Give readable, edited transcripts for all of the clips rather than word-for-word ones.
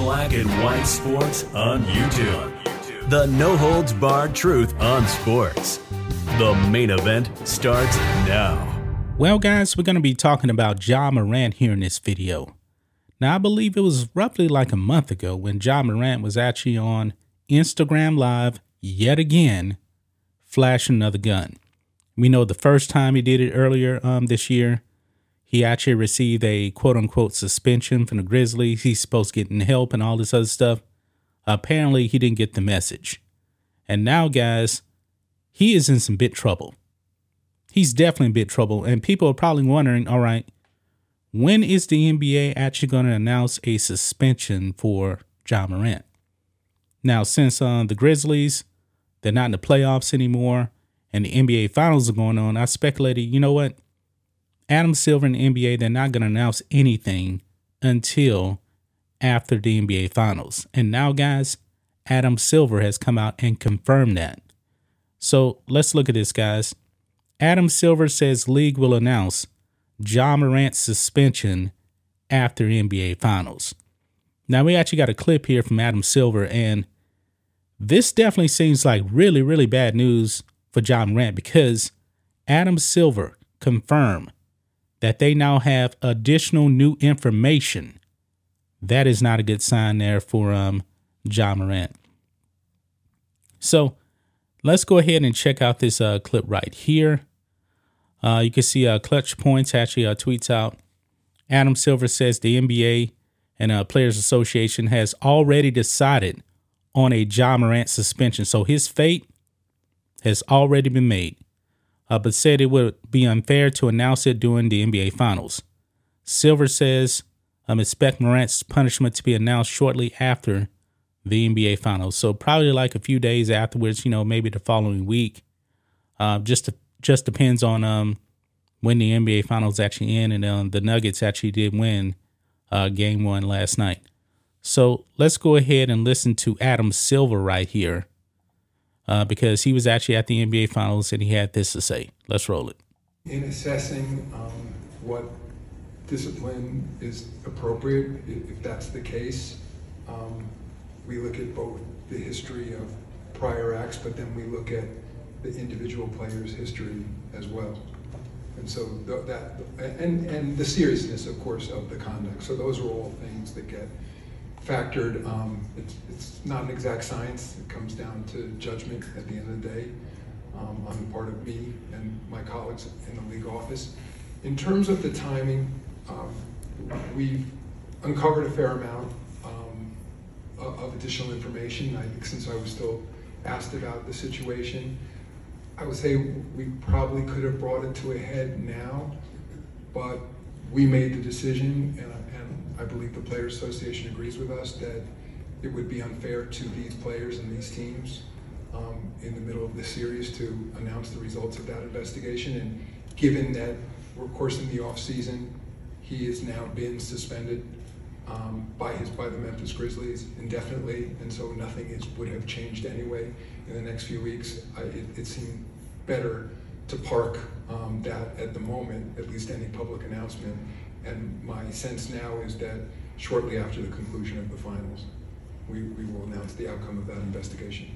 Black and White Sports on YouTube. The no-holds-barred truth on sports. The main event starts now. Well, guys, we're going to be talking about Ja Morant here in this video. Now, I believe it was roughly like a month ago when Ja Morant was actually on Instagram Live yet again, flashing another gun. We know the first time he did it earlier this year, he actually received a quote-unquote suspension from the Grizzlies. He's supposed to get help and all this other stuff. Apparently, he didn't get the message. And now, guys, he is in some big trouble. He's definitely in big trouble. And people are probably wondering, all right, when is the NBA actually going to announce a suspension for Ja Morant? Now, since the Grizzlies, they're not in the playoffs anymore, and the NBA Finals are going on, I speculated, you know what? Adam Silver and the NBA, they're not going to announce anything until after the NBA Finals. And now, guys, Adam Silver has come out and confirmed that. So let's look at this, guys. Adam Silver says league will announce Ja Morant's suspension after NBA Finals. Now, we actually got a clip here from Adam Silver, and this definitely seems like really, really bad news for Ja Morant because Adam Silver confirmed that they now have additional new information. That is not a good sign there for Ja Morant. So let's go ahead and check out this clip right here. You can see Clutch Points actually tweets out. Adam Silver says the NBA and Players Association has already decided on a Ja Morant suspension. So his fate has already been made. But said it would be unfair to announce it during the NBA Finals. Silver says, expect Morant's punishment to be announced shortly after the NBA Finals. So probably like a few days afterwards, you know, maybe the following week. Just depends on when the NBA Finals actually end, and the Nuggets actually did win Game 1 last night. So let's go ahead and listen to Adam Silver right here. Because he was actually at the NBA Finals and he had this to say. Let's roll it. In assessing what discipline is appropriate, if that's the case, we look at both the history of prior acts, but then we look at the individual player's history as well. And so that and the seriousness, of course, of the conduct. So those are all things that get factored. It's not an exact science. It comes down to judgment at the end of the day on the part of me and my colleagues in the league office. In terms of the timing, we've uncovered a fair amount of additional information. I think since I was still asked about the situation, I would say we probably could have brought it to a head now, but we made the decision, and I believe the Players Association agrees with us that it would be unfair to these players and these teams in the middle of this series to announce the results of that investigation. And given that we're, of course, in the offseason, he has now been suspended by the Memphis Grizzlies indefinitely, and so nothing would have changed anyway in the next few weeks. It seemed better to park that at the moment, at least any public announcement. And my sense now is that shortly after the conclusion of the finals, we will announce the outcome of that investigation.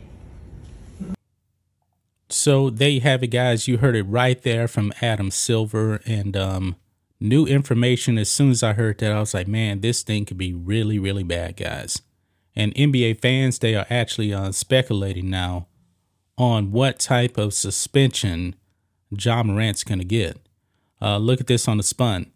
So there you have it, guys. You heard it right there from Adam Silver. And new information, as soon as I heard that, I was like, man, this thing could be really, really bad, guys. And NBA fans, they are actually speculating now on what type of suspension Ja Morant's going to get. Look at this on the Spun.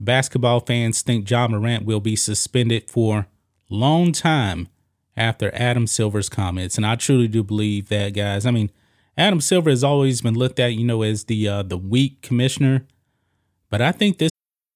Basketball fans think Ja Morant will be suspended for a long time after Adam Silver's comments. And I truly do believe that, guys. I mean, Adam Silver has always been looked at, you know, as the weak commissioner. But I think this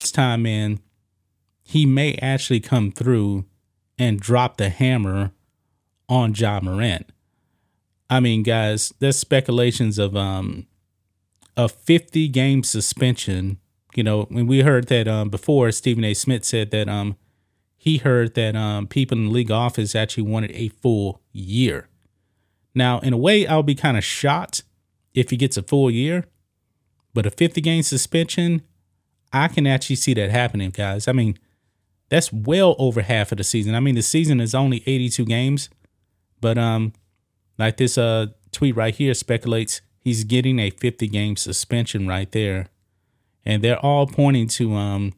This time in, he may actually come through and drop the hammer on Ja Morant. I mean, guys, there's speculations of a 50-game suspension. You know, when we heard that before, Stephen A. Smith said that he heard that people in the league office actually wanted a full year. Now, in a way, I'll be kind of shocked if he gets a full year, but a 50-game suspension, I can actually see that happening, guys. I mean, that's well over half of the season. I mean, the season is only 82 games, but like this tweet right here speculates he's getting a 50-game suspension right there. And they're all pointing to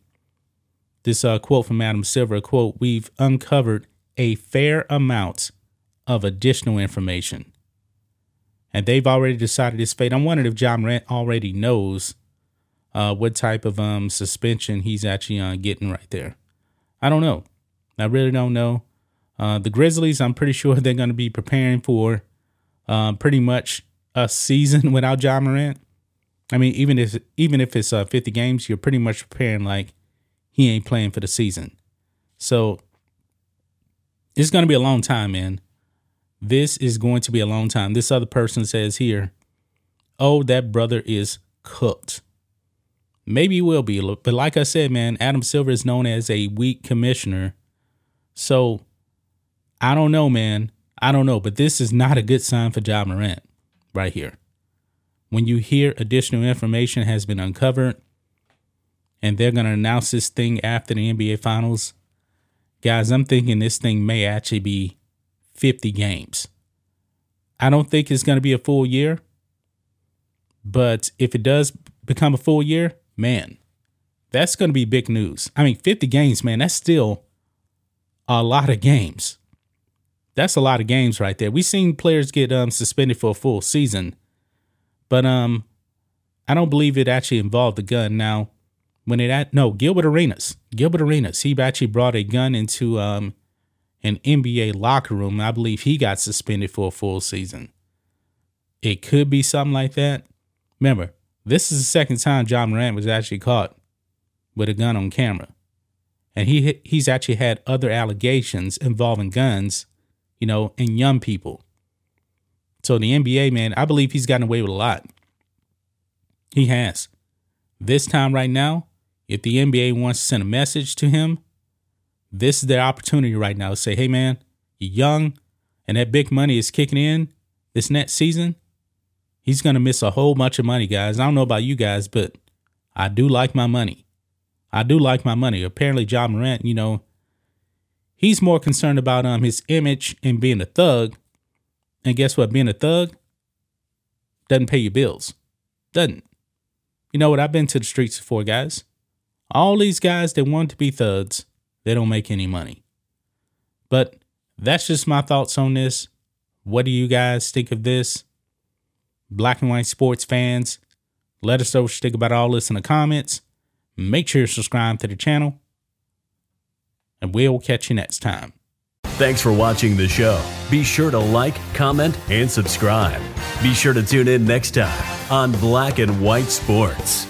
this quote from Adam Silver, quote, "We've uncovered a fair amount of additional information." And they've already decided his fate. I'm wondering if Ja Morant already knows what type of suspension he's actually getting right there. I don't know. I really don't know. The Grizzlies, I'm pretty sure they're going to be preparing for pretty much a season without Ja Morant. I mean, even if it's 50 games, you're pretty much preparing like he ain't playing for the season. So it's going to be a long time, man. This is going to be a long time. This other person says here, "Oh, that brother is cooked." Maybe he will be. But like I said, man, Adam Silver is known as a weak commissioner. So I don't know, man. I don't know. But this is not a good sign for Ja Morant right here. When you hear additional information has been uncovered and they're going to announce this thing after the NBA Finals, guys, I'm thinking this thing may actually be 50 games. I don't think it's going to be a full year. But if it does become a full year, man, that's going to be big news. I mean, 50 games, man, that's still a lot of games. That's a lot of games right there. We've seen players get suspended for a full season, but I don't believe it actually involved a gun. Now, Gilbert Arenas, he actually brought a gun into an NBA locker room, and I believe he got suspended for a full season. It could be something like that. Remember, this is the second time Ja Morant was actually caught with a gun on camera. And he's actually had other allegations involving guns, you know, and young people. So the NBA, man, I believe he's gotten away with a lot. He has. This time right now, if the NBA wants to send a message to him, this is their opportunity right now to say, hey, man, you're young and that big money is kicking in this next season. He's going to miss a whole bunch of money, guys. I don't know about you guys, but I do like my money. Apparently, Ja Morant, you know, he's more concerned about his image and being a thug. And guess what? Being a thug doesn't pay your bills. Doesn't. You know what? I've been to the streets before, guys. All these guys that want to be thugs, they don't make any money. But that's just my thoughts on this. What do you guys think of this? Black and White Sports fans, let us know what you think about all this in the comments. Make sure you subscribe to the channel, and we'll catch you next time. Thanks for watching the show. Be sure to like, comment, and subscribe. Be sure to tune in next time on Black and White Sports.